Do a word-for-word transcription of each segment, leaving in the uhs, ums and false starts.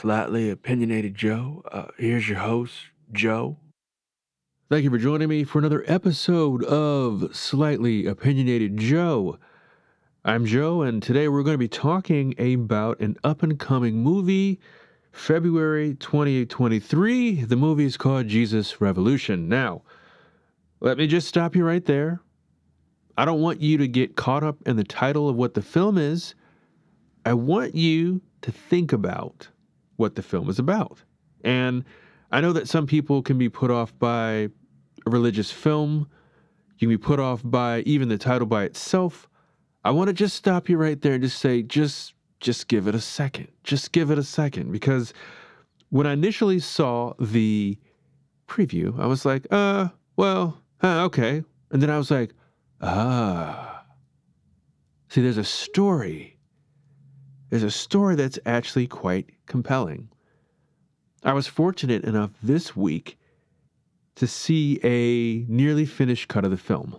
Slightly Opinionated Joe. Uh, here's your host, Joe. Thank you for joining me for another episode of Slightly Opinionated Joe. I'm Joe, and today we're going to be talking about an up-and-coming movie, February twenty twenty-three. The movie is called Jesus Revolution. Now, let me just stop you right there. I don't want you to get caught up in the title of what the film is. I want you to think about what the film is about. And I know that some people can be put off by a religious film. You can be put off by even the title by itself. I want to just stop you right there and just say, just, just give it a second. Just give it a second. Because when I initially saw the preview, I was like, uh, well, uh, okay. And then I was like, ah, see, there's a story. There's a story that's actually quite compelling. I was fortunate enough this week to see a nearly finished cut of the film.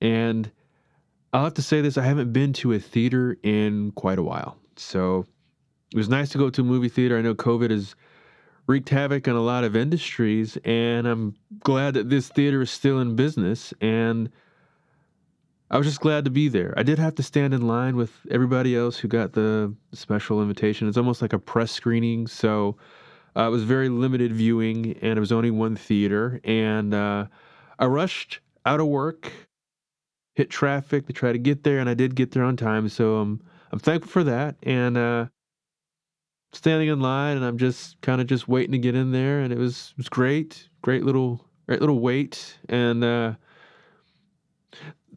And I'll have to say this, I haven't been to a theater in quite a while. So it was nice to go to a movie theater. I know COVID has wreaked havoc on a lot of industries, and I'm glad that this theater is still in business, and I was just glad to be there. I did have to stand in line with everybody else who got the special invitation. It's almost like a press screening, so uh, it was very limited viewing, and it was only one theater. And uh, I rushed out of work, hit traffic to try to get there, and I did get there on time, so I'm, I'm thankful for that. And uh, standing in line, and I'm just kind of just waiting to get in there, and it was it was great, great little great little wait, and uh,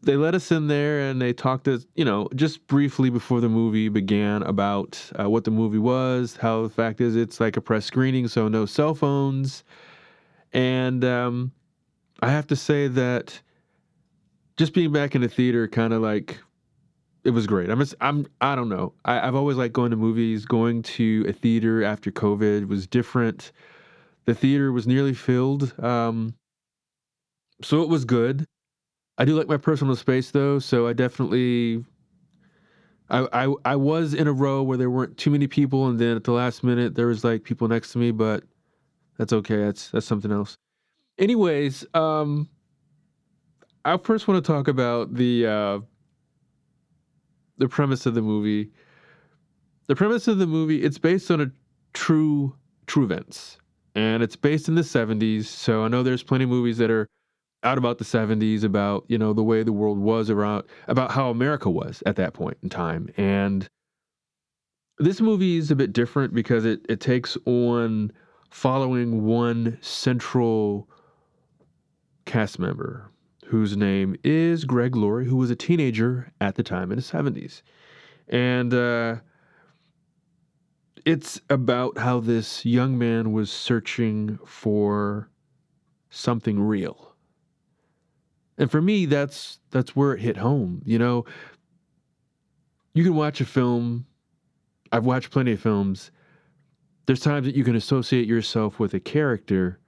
they let us in there, and they talked to, you know, just briefly before the movie began about uh, what the movie was, how the fact is it's like a press screening, so no cell phones. And um, I have to say that just being back in the theater kind of like, it was great. I'm just, I'm, I don't know. I, I've always liked going to movies. Going to a theater after COVID was different. The theater was nearly filled. Um, so it was good. I do like my personal space, though, so I definitely, I, I I was in a row where there weren't too many people, and then at the last minute, there was, like, people next to me, but that's okay. That's that's something else. Anyways, um, I first want to talk about the uh, the premise of the movie. The premise of the movie, it's based on a true, true events, and it's based in the seventies, so I know there's plenty of movies that are out about the seventies, about, you know, the way the world was around, about how America was at that point in time. And this movie is a bit different because it, it takes on following one central cast member whose name is Greg Laurie, who was a teenager at the time in the seventies. And uh, it's about how this young man was searching for something real. And for me, that's that's where it hit home. You know, you can watch a film. I've watched plenty of films. There's times that you can associate yourself with a character.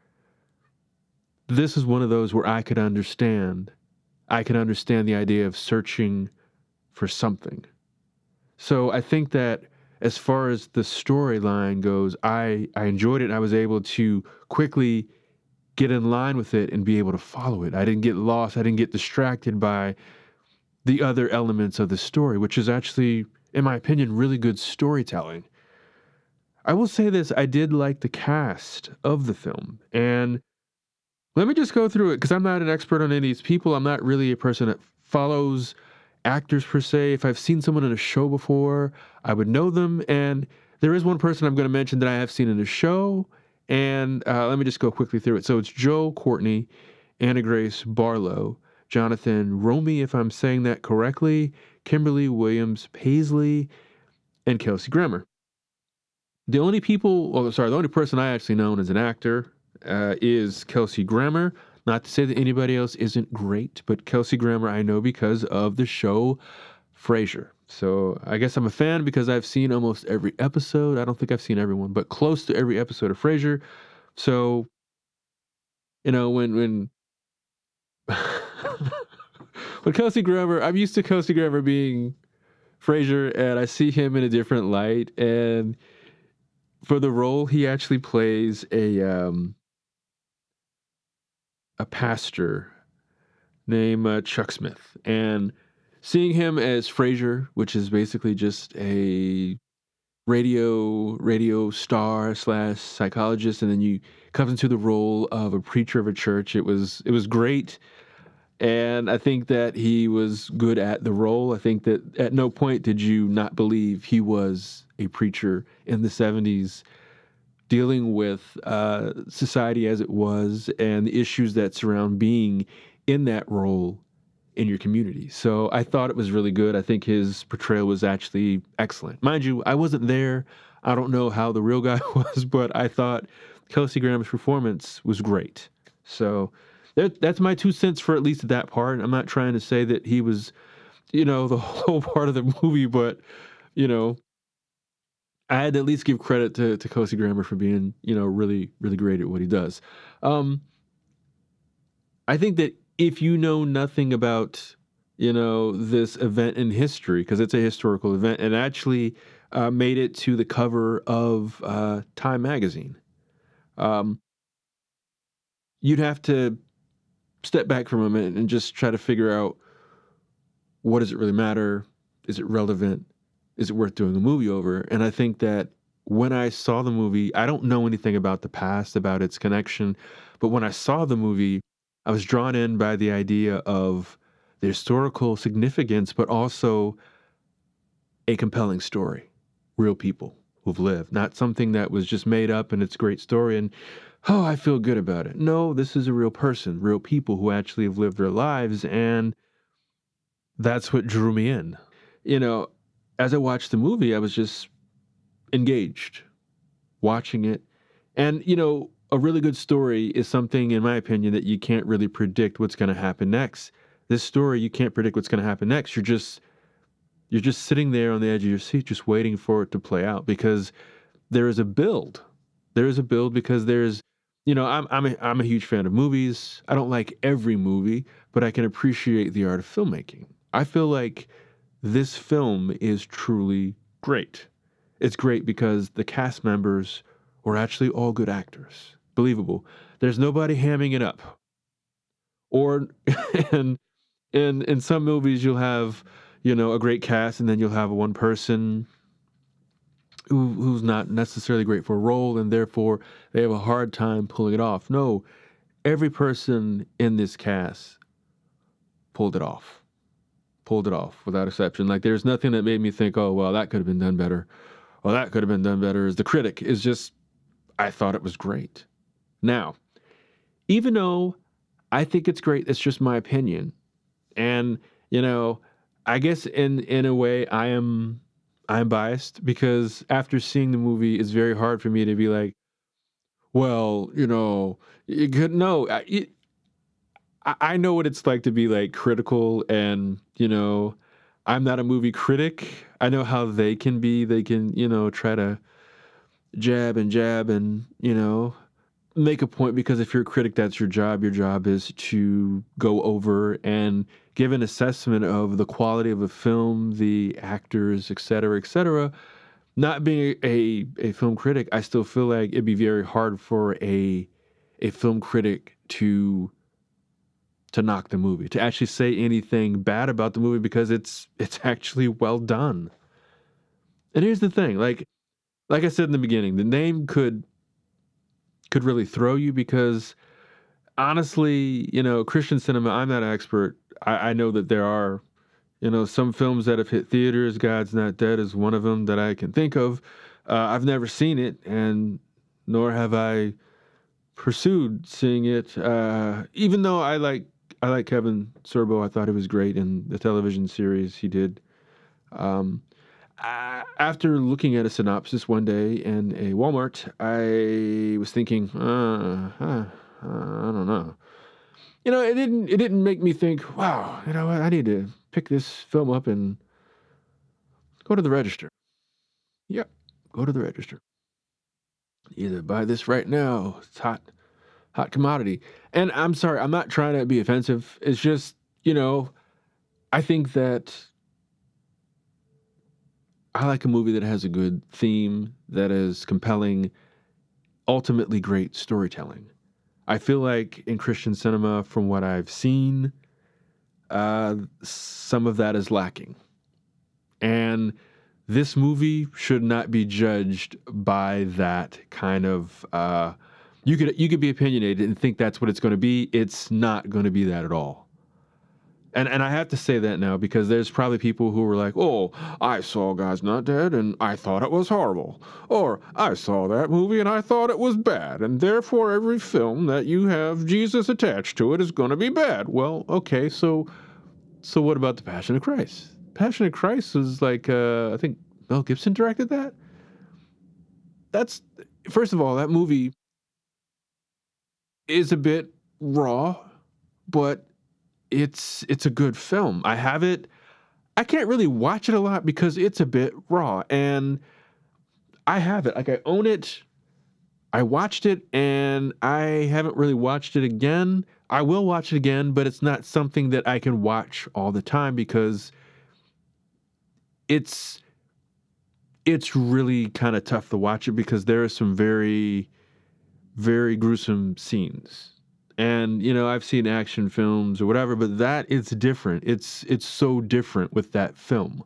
This is one of those where I could understand. I can understand the idea of searching for something. So I think that as far as the storyline goes, I, I enjoyed it. I was able to quickly get in line with it and be able to follow it. I didn't get lost. I didn't get distracted by the other elements of the story, which is actually, in my opinion, really good storytelling. I will say this, I did like the cast of the film. And let me just go through it, because I'm not an expert on any of these people. I'm not really a person that follows actors per se. If I've seen someone in a show before, I would know them. And there is one person I'm going to mention that I have seen in a show. And uh, let me just go quickly through it. So it's Joel Courtney, Anna Grace Barlow, Jonathan Romy, if I'm saying that correctly, Kimberly Williams Paisley, and Kelsey Grammer. The only people, oh, sorry, the only person I actually know as an actor uh, is Kelsey Grammer. Not to say that anybody else isn't great, but Kelsey Grammer I know because of the show Frasier. So I guess I'm a fan because I've seen almost every episode. I don't think I've seen everyone, but close to every episode of Frasier. So, you know, when when when Kelsey Grammer, I'm used to Kelsey Grammer being Frasier, and I see him in a different light, and for the role, he actually plays a um, a pastor named uh, Chuck Smith. And seeing him as Frasier, which is basically just a radio radio star slash psychologist, and then you come into the role of a preacher of a church, it was it was great. And I think that he was good at the role. I think that at no point did you not believe he was a preacher in the seventies, dealing with uh, society as it was and the issues that surround being in that role in your community. So I thought it was really good. I think his portrayal was actually excellent. Mind you, I wasn't there. I don't know how the real guy was, but I thought Kelsey Grammer's performance was great. So that's my two cents for at least that part. I'm not trying to say that he was, you know, the whole part of the movie, but, you know, I had to at least give credit to, to Kelsey Grammer for being, you know, really, really great at what he does. Um, I think that if you know nothing about, you know, this event in history, because it's a historical event, and actually uh, made it to the cover of uh, Time magazine, um, you'd have to step back for a moment and just try to figure out, what does it really matter? Is it relevant? Is it worth doing a movie over? And I think that when I saw the movie, I don't know anything about the past, about its connection, but when I saw the movie, I was drawn in by the idea of the historical significance, but also a compelling story, real people who've lived, not something that was just made up and it's a great story and, oh, I feel good about it. No, this is a real person, real people who actually have lived their lives, and that's what drew me in. You know, as I watched the movie, I was just engaged watching it. And, you know, a really good story is something, in my opinion, that you can't really predict what's going to happen next. This story, you can't predict what's going to happen next. You're just you're just sitting there on the edge of your seat just waiting for it to play out, because there is a build. There is a build because there's, you know, I'm I'm a, I'm a huge fan of movies. I don't like every movie, but I can appreciate the art of filmmaking. I feel like this film is truly great. It's great because the cast members were actually all good actors. Believable. There's nobody hamming it up. Or in in in some movies you'll have, you know, a great cast, and then you'll have one person who, who's not necessarily great for a role, and therefore they have a hard time pulling it off. No, every person in this cast pulled it off. Pulled it off without exception. Like, there's nothing that made me think, oh, well, that could have been done better. Well, that could have been done better. As the critic is just, I thought it was great. Now, even though I think it's great, that's just my opinion. And, you know, I guess in, in a way I am I'm biased, because after seeing the movie, it's very hard for me to be like, well, you know, you could no. I, it, I know what it's like to be, like, critical, and, you know, I'm not a movie critic. I know how they can be. They can, you know, try to jab and jab and, you know, make a point, because if you're a critic, that's your job. Your job is to go over and give an assessment of the quality of a film, the actors, et cetera, et cetera. Not being a, a film critic, I still feel like it'd be very hard for a a film critic to... to knock the movie, to actually say anything bad about the movie, because it's it's actually well done. And here's the thing, like like I said in the beginning, the name could could really throw you, because honestly, you know, Christian cinema, I'm not an expert. I, I know that there are, you know, some films that have hit theaters. God's Not Dead is one of them that I can think of. Uh, I've never seen it, and nor have I pursued seeing it, uh, even though I like I like Kevin Sorbo. I thought he was great in the television series he did. Um, I, after looking at a synopsis one day in a Walmart, I was thinking, uh, uh, uh, I don't know. You know, it didn't it didn't make me think, wow, you know what, I need to pick this film up and go to the register. Yep, go to the register. Either buy this right now. It's hot, hot commodity. And I'm sorry, I'm not trying to be offensive. It's just, you know, I think that I like a movie that has a good theme, that is compelling, ultimately great storytelling. I feel like in Christian cinema, from what I've seen, uh, some of that is lacking. And this movie should not be judged by that kind of... Uh, you could you could be opinionated and think that's what it's going to be. It's not going to be that at all. And and I have to say that now, because there's probably people who were like, oh, I saw God's Not Dead and I thought it was horrible. Or I saw that movie and I thought it was bad. And therefore, every film that you have Jesus attached to it is going to be bad. Well, okay, so so what about The Passion of Christ? Passion of Christ was like, uh, I think Mel Gibson directed that? That's, first of all, that movie is a bit raw, but... It's it's a good film. I have it. I can't really watch it a lot because it's a bit raw, and I have it. Like, I own it. I watched it, and I haven't really watched it again. I will watch it again, but it's not something that I can watch all the time because it's it's really kind of tough to watch it, because there are some very, very gruesome scenes. And, you know, I've seen action films or whatever, but that it's different. It's it's so different with that film.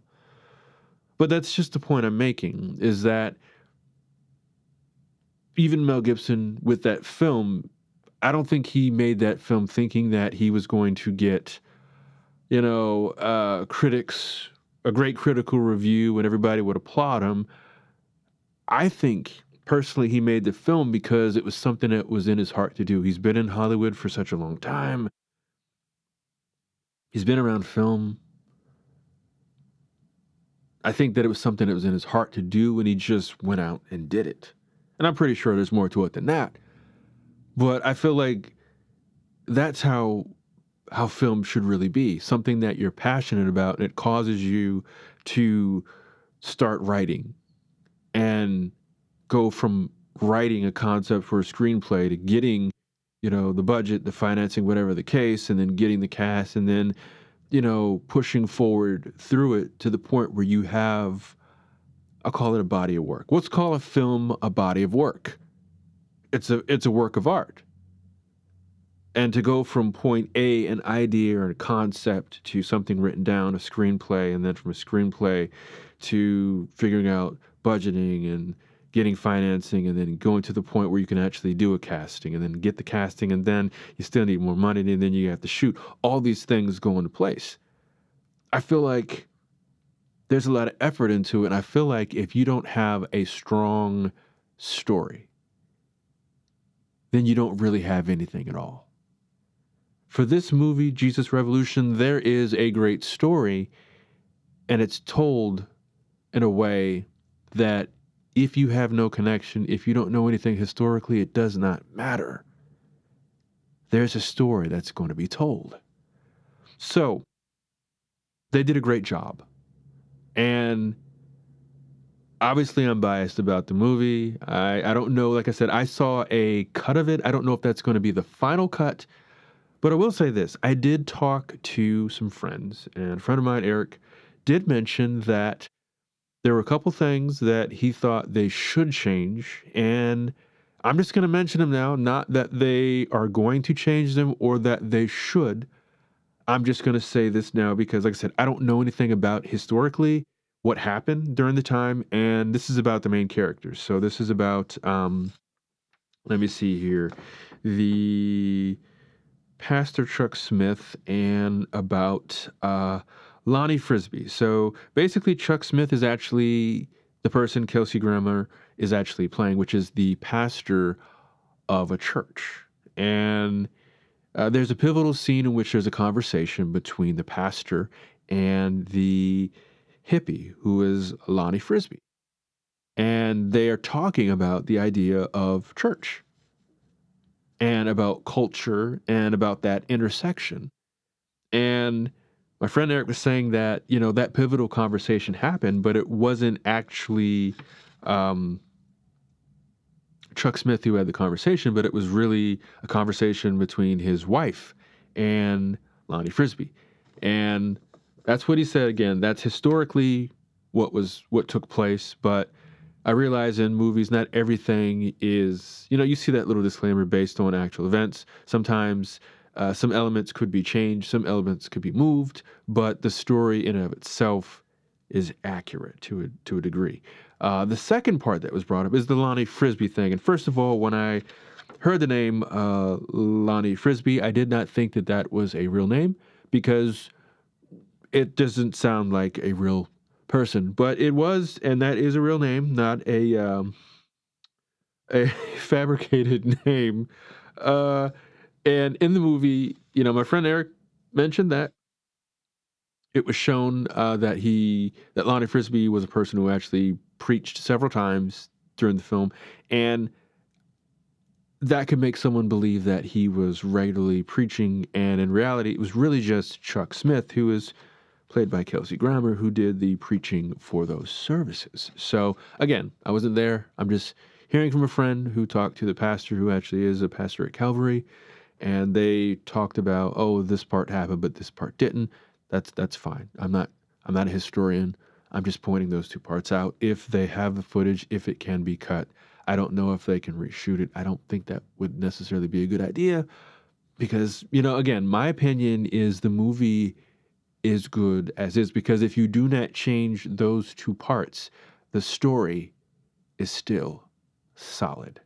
But that's just the point I'm making, is that even Mel Gibson with that film, I don't think he made that film thinking that he was going to get, you know, uh, critics, a great critical review and everybody would applaud him. I think... Personally, he made the film because it was something that was in his heart to do. He's been in Hollywood for such a long time. He's been around film. I think that it was something that was in his heart to do, and he just went out and did it. And I'm pretty sure there's more to it than that. But I feel like that's how how film should really be, something that you're passionate about, and it causes you to start writing and... go from writing a concept for a screenplay to getting, you know, the budget, the financing, whatever the case, and then getting the cast, and then, you know, pushing forward through it to the point where you have, I'll call it a body of work. Let's call a film a body of work. It's a it's a work of art. And to go from point A, an idea or a concept, to something written down, a screenplay, and then from a screenplay to figuring out budgeting and getting financing, and then going to the point where you can actually do a casting, and then get the casting, and then you still need more money, and then you have to shoot. All these things go into place. I feel like there's a lot of effort into it, and I feel like if you don't have a strong story, then you don't really have anything at all. For this movie, Jesus Revolution, there is a great story, and it's told in a way that if you have no connection, if you don't know anything historically, it does not matter. There's a story that's going to be told. So, they did a great job. And obviously I'm biased about the movie. I, I don't know, like I said, I saw a cut of it. I don't know if that's going to be the final cut. But I will say this. I did talk to some friends, and a friend of mine, Eric, did mention that there were a couple things that he thought they should change, and I'm just going to mention them now, not that they are going to change them or that they should. I'm just going to say this now because, like I said, I don't know anything about historically what happened during the time, and this is about the main characters. So this is about, um, let me see here, the pastor Chuck Smith, and about... Uh, Lonnie Frisbee. So basically, Chuck Smith is actually the person Kelsey Grammer is actually playing, which is the pastor of a church. And uh, there's a pivotal scene in which there's a conversation between the pastor and the hippie, who is Lonnie Frisbee. And they are talking about the idea of church and about culture and about that intersection. And my friend Eric was saying that, you know, that pivotal conversation happened, but it wasn't actually um, Chuck Smith who had the conversation, but it was really a conversation between his wife and Lonnie Frisbee. And that's what he said. Again, that's historically what was what took place, but I realize in movies not everything is, you know, you see that little disclaimer based on actual events. Sometimes uh, some elements could be changed, some elements could be moved, but the story in and of itself is accurate to a, to a degree. Uh, the second part that was brought up is the Lonnie Frisbee thing. And first of all, when I heard the name uh, Lonnie Frisbee, I did not think that that was a real name because it doesn't sound like a real person, but it was, and that is a real name, not a um, a fabricated name. Uh, and in the movie, you know, my friend Eric mentioned that it was shown uh, that he that Lonnie Frisbee was a person who actually preached several times during the film, and that could make someone believe that he was regularly preaching, and in reality, it was really just Chuck Smith, who is played by Kelsey Grammer, who did the preaching for those services. So, again, I wasn't there. I'm just hearing from a friend who talked to the pastor, who actually is a pastor at Calvary, and they talked about, oh, this part happened, but this part didn't. That's that's fine. I'm not I'm not a historian. I'm just pointing those two parts out. If they have the footage, if it can be cut, I don't know if they can reshoot it. I don't think that would necessarily be a good idea because, you know, again, my opinion is the movie is good as is, because if you do not change those two parts, the story is still solid.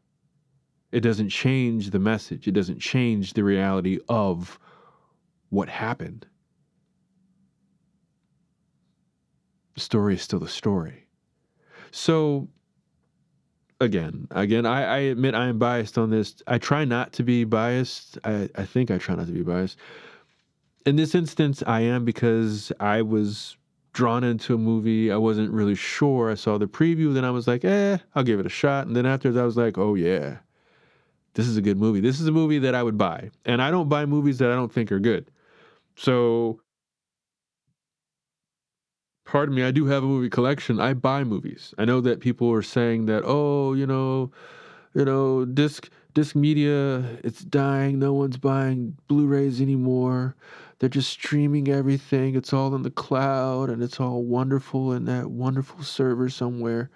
It doesn't change the message. It doesn't change the reality of what happened. The story is still the story. So, again, again, I, I admit I am biased on this. I try not to be biased. I, I think I try not to be biased. In this instance, I am, because I was drawn into a movie. I wasn't really sure. I saw the preview, then I was like, eh, I'll give it a shot. And then afterwards, I was like, oh, yeah, this is a good movie. This is a movie that I would buy. And I don't buy movies that I don't think are good. So, pardon me, I do have a movie collection. I buy movies. I know that people are saying that, oh, you know, you know, disc disc media, it's dying. No one's buying Blu-rays anymore. They're just streaming everything. It's all in the cloud, and it's all wonderful in that wonderful server somewhere.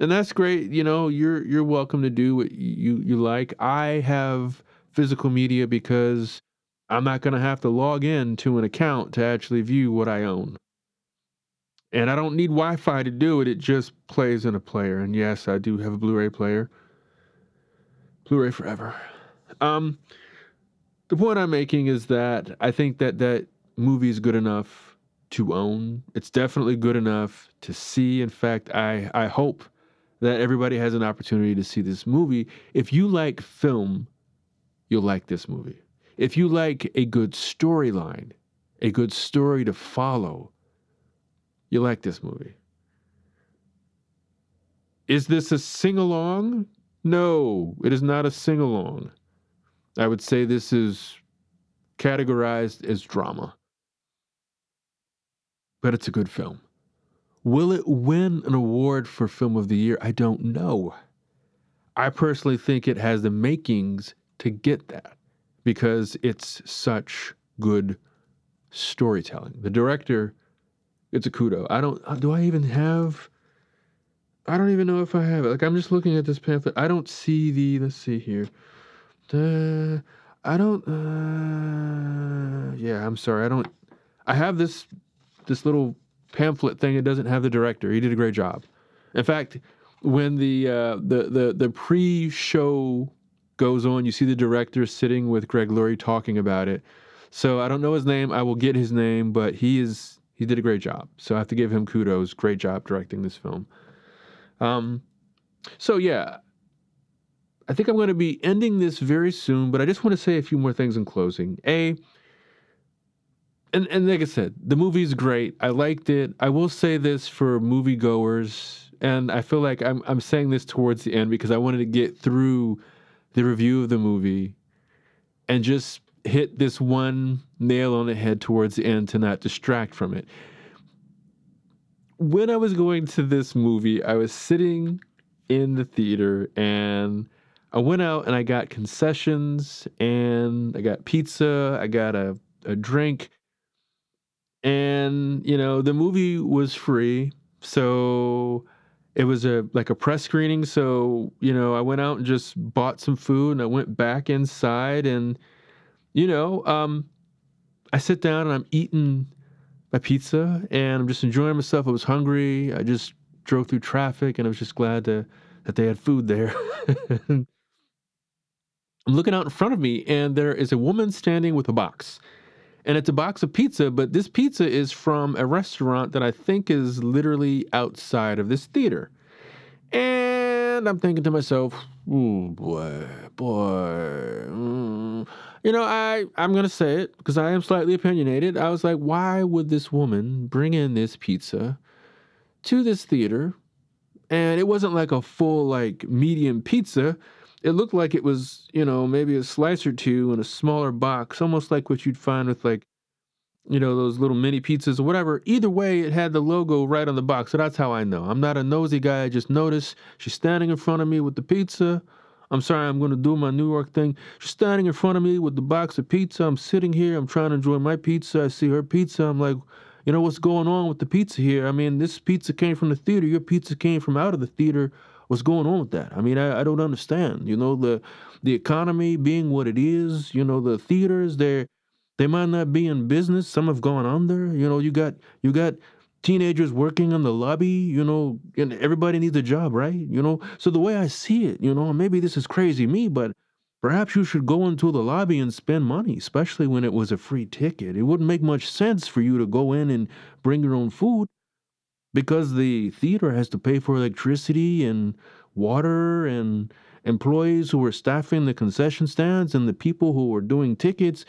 And that's great. You know, you're you're welcome to do what you, you like. I have physical media because I'm not going to have to log in to an account to actually view what I own. And I don't need Wi-Fi to do it. It just plays in a player. And yes, I do have a Blu-ray player. Blu-ray forever. Um... The point I'm making is that I think that that movie is good enough to own. It's definitely good enough to see. In fact, I, I hope that everybody has an opportunity to see this movie. If you like film, you'll like this movie. If you like a good storyline, a good story to follow, you'll like this movie. Is this a sing-along? No, it is not a sing-along. I would say this is categorized as drama. But it's a good film. Will it win an award for Film of the Year? I don't know. I personally think it has the makings to get that because it's such good storytelling. The director, it's a kudo. I don't, do I even have, I don't even know if I have it. Like, I'm just looking at this pamphlet. I don't see the, let's see here. Uh, I don't, uh, yeah, I'm sorry. I don't, I have this, this little pamphlet thing. It doesn't have the director. He did a great job. In fact, when the, uh, the, the, the pre-show goes on, you see the director sitting with Greg Laurie talking about it. So I don't know his name. I will get his name, but he is, he did a great job. So I have to give him kudos. Great job directing this film. Um, so yeah. I think I'm going to be ending this very soon, but I just want to say a few more things in closing. A, and, and like I said, the movie's great. I liked it. I will say this for moviegoers, and I feel like I'm I'm saying this towards the end because I wanted to get through the review of the movie and just hit this one nail on the head towards the end to not distract from it. When I was going to this movie, I was sitting in the theater and I went out and I got concessions and I got pizza, I got a, a drink, and, you know, the movie was free, So it was a like a press screening. So, you know, I went out and just bought some food, and I went back inside, and, you know, um, I sit down and I'm eating my pizza, and I'm just enjoying myself. I was hungry. I just drove through traffic, and I was just glad to, that they had food there. I'm looking out in front of me, and there is a woman standing with a box. And it's a box of pizza, but this pizza is from a restaurant that I think is literally outside of this theater. And I'm thinking to myself, ooh, boy, boy. Mm. You know, I, I'm going to say it because I am slightly opinionated. I was like, why would this woman bring in this pizza to this theater? And it wasn't like a full, like, medium pizza. It looked like it was, you know, maybe a slice or two in a smaller box, almost like what you'd find with, like, you know, those little mini pizzas or whatever. Either way, it had the logo right on the box, so that's how I know. I'm not a nosy guy. I just noticed she's standing in front of me with the pizza. I'm sorry, I'm going to do my New York thing. She's standing in front of me with the box of pizza. I'm sitting here. I'm trying to enjoy my pizza. I see her pizza. I'm like, you know, what's going on with the pizza here? I mean, this pizza came from the theater. Your pizza came from out of the theater. What's going on with that? I mean, I, I don't understand. You know, the the economy being what it is, you know, the theaters, they they might not be in business. Some have gone under. You know, you got you got teenagers working in the lobby, you know, and everybody needs a job, right? You know, so the way I see it, you know, maybe this is crazy me, but perhaps you should go into the lobby and spend money, especially when it was a free ticket. It wouldn't make much sense for you to go in and bring your own food, because the theater has to pay for electricity and water and employees who were staffing the concession stands and the people who were doing tickets.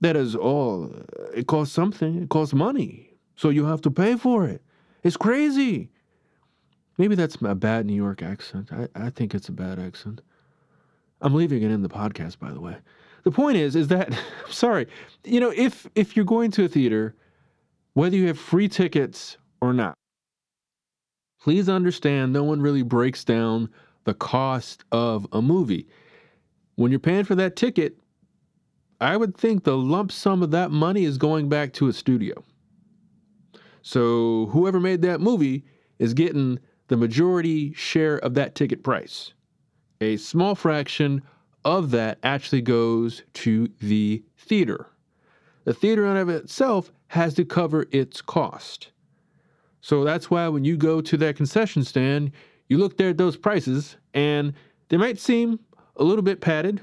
That is all. It costs something. It costs money. So you have to pay for it. It's crazy. Maybe that's my bad New York accent. I, I think it's a bad accent. I'm leaving it in the podcast, by the way. The point is, is that, I'm sorry, you know, if if you're going to a theater, whether you have free tickets or not, please understand, no one really breaks down the cost of a movie. When you're paying for that ticket, I would think the lump sum of that money is going back to a studio. So whoever made that movie is getting the majority share of that ticket price. A small fraction of that actually goes to the theater. The theater in and of itself has to cover its cost. So that's why when you go to that concession stand, you look there at those prices, and they might seem a little bit padded.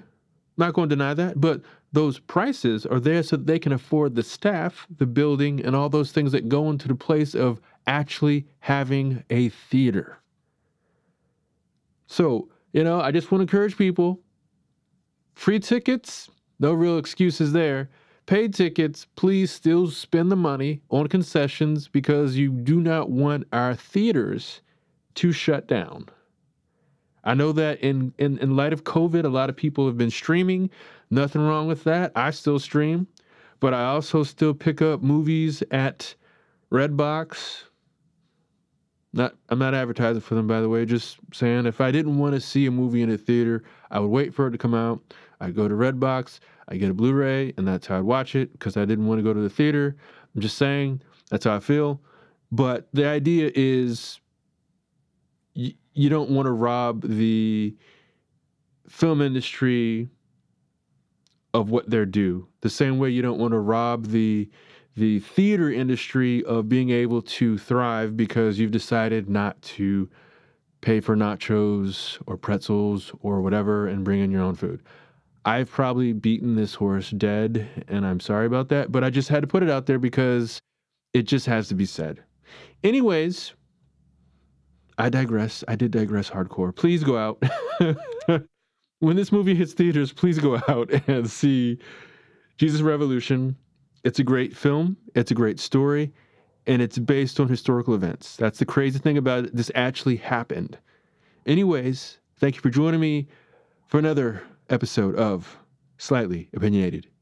Not going to deny that, but those prices are there so that they can afford the staff, the building, and all those things that go into the place of actually having a theater. So, you know, I just want to encourage people, free tickets, no real excuses there. Paid tickets, please still spend the money on concessions because you do not want our theaters to shut down. I know that in, in, in light of COVID, a lot of people have been streaming. Nothing wrong with that. I still stream, but I also still pick up movies at Redbox. Not, I'm not advertising for them, by the way, just saying if I didn't want to see a movie in a theater, I would wait for it to come out. I'd go to Redbox. I get a Blu-ray, and that's how I'd watch it because I didn't want to go to the theater. I'm just saying, that's how I feel. But the idea is y- you don't want to rob the film industry of what they're due. The same way you don't want to rob the the theater industry of being able to thrive because you've decided not to pay for nachos or pretzels or whatever and bring in your own food. I've probably beaten this horse dead, and I'm sorry about that, but I just had to put it out there because it just has to be said. Anyways, I digress. I did digress hardcore. Please go out. When this movie hits theaters, please go out and see Jesus Revolution. It's a great film. It's a great story, and it's based on historical events. That's the crazy thing about it. This actually happened. Anyways, thank you for joining me for another episode of Slightly Opinionated.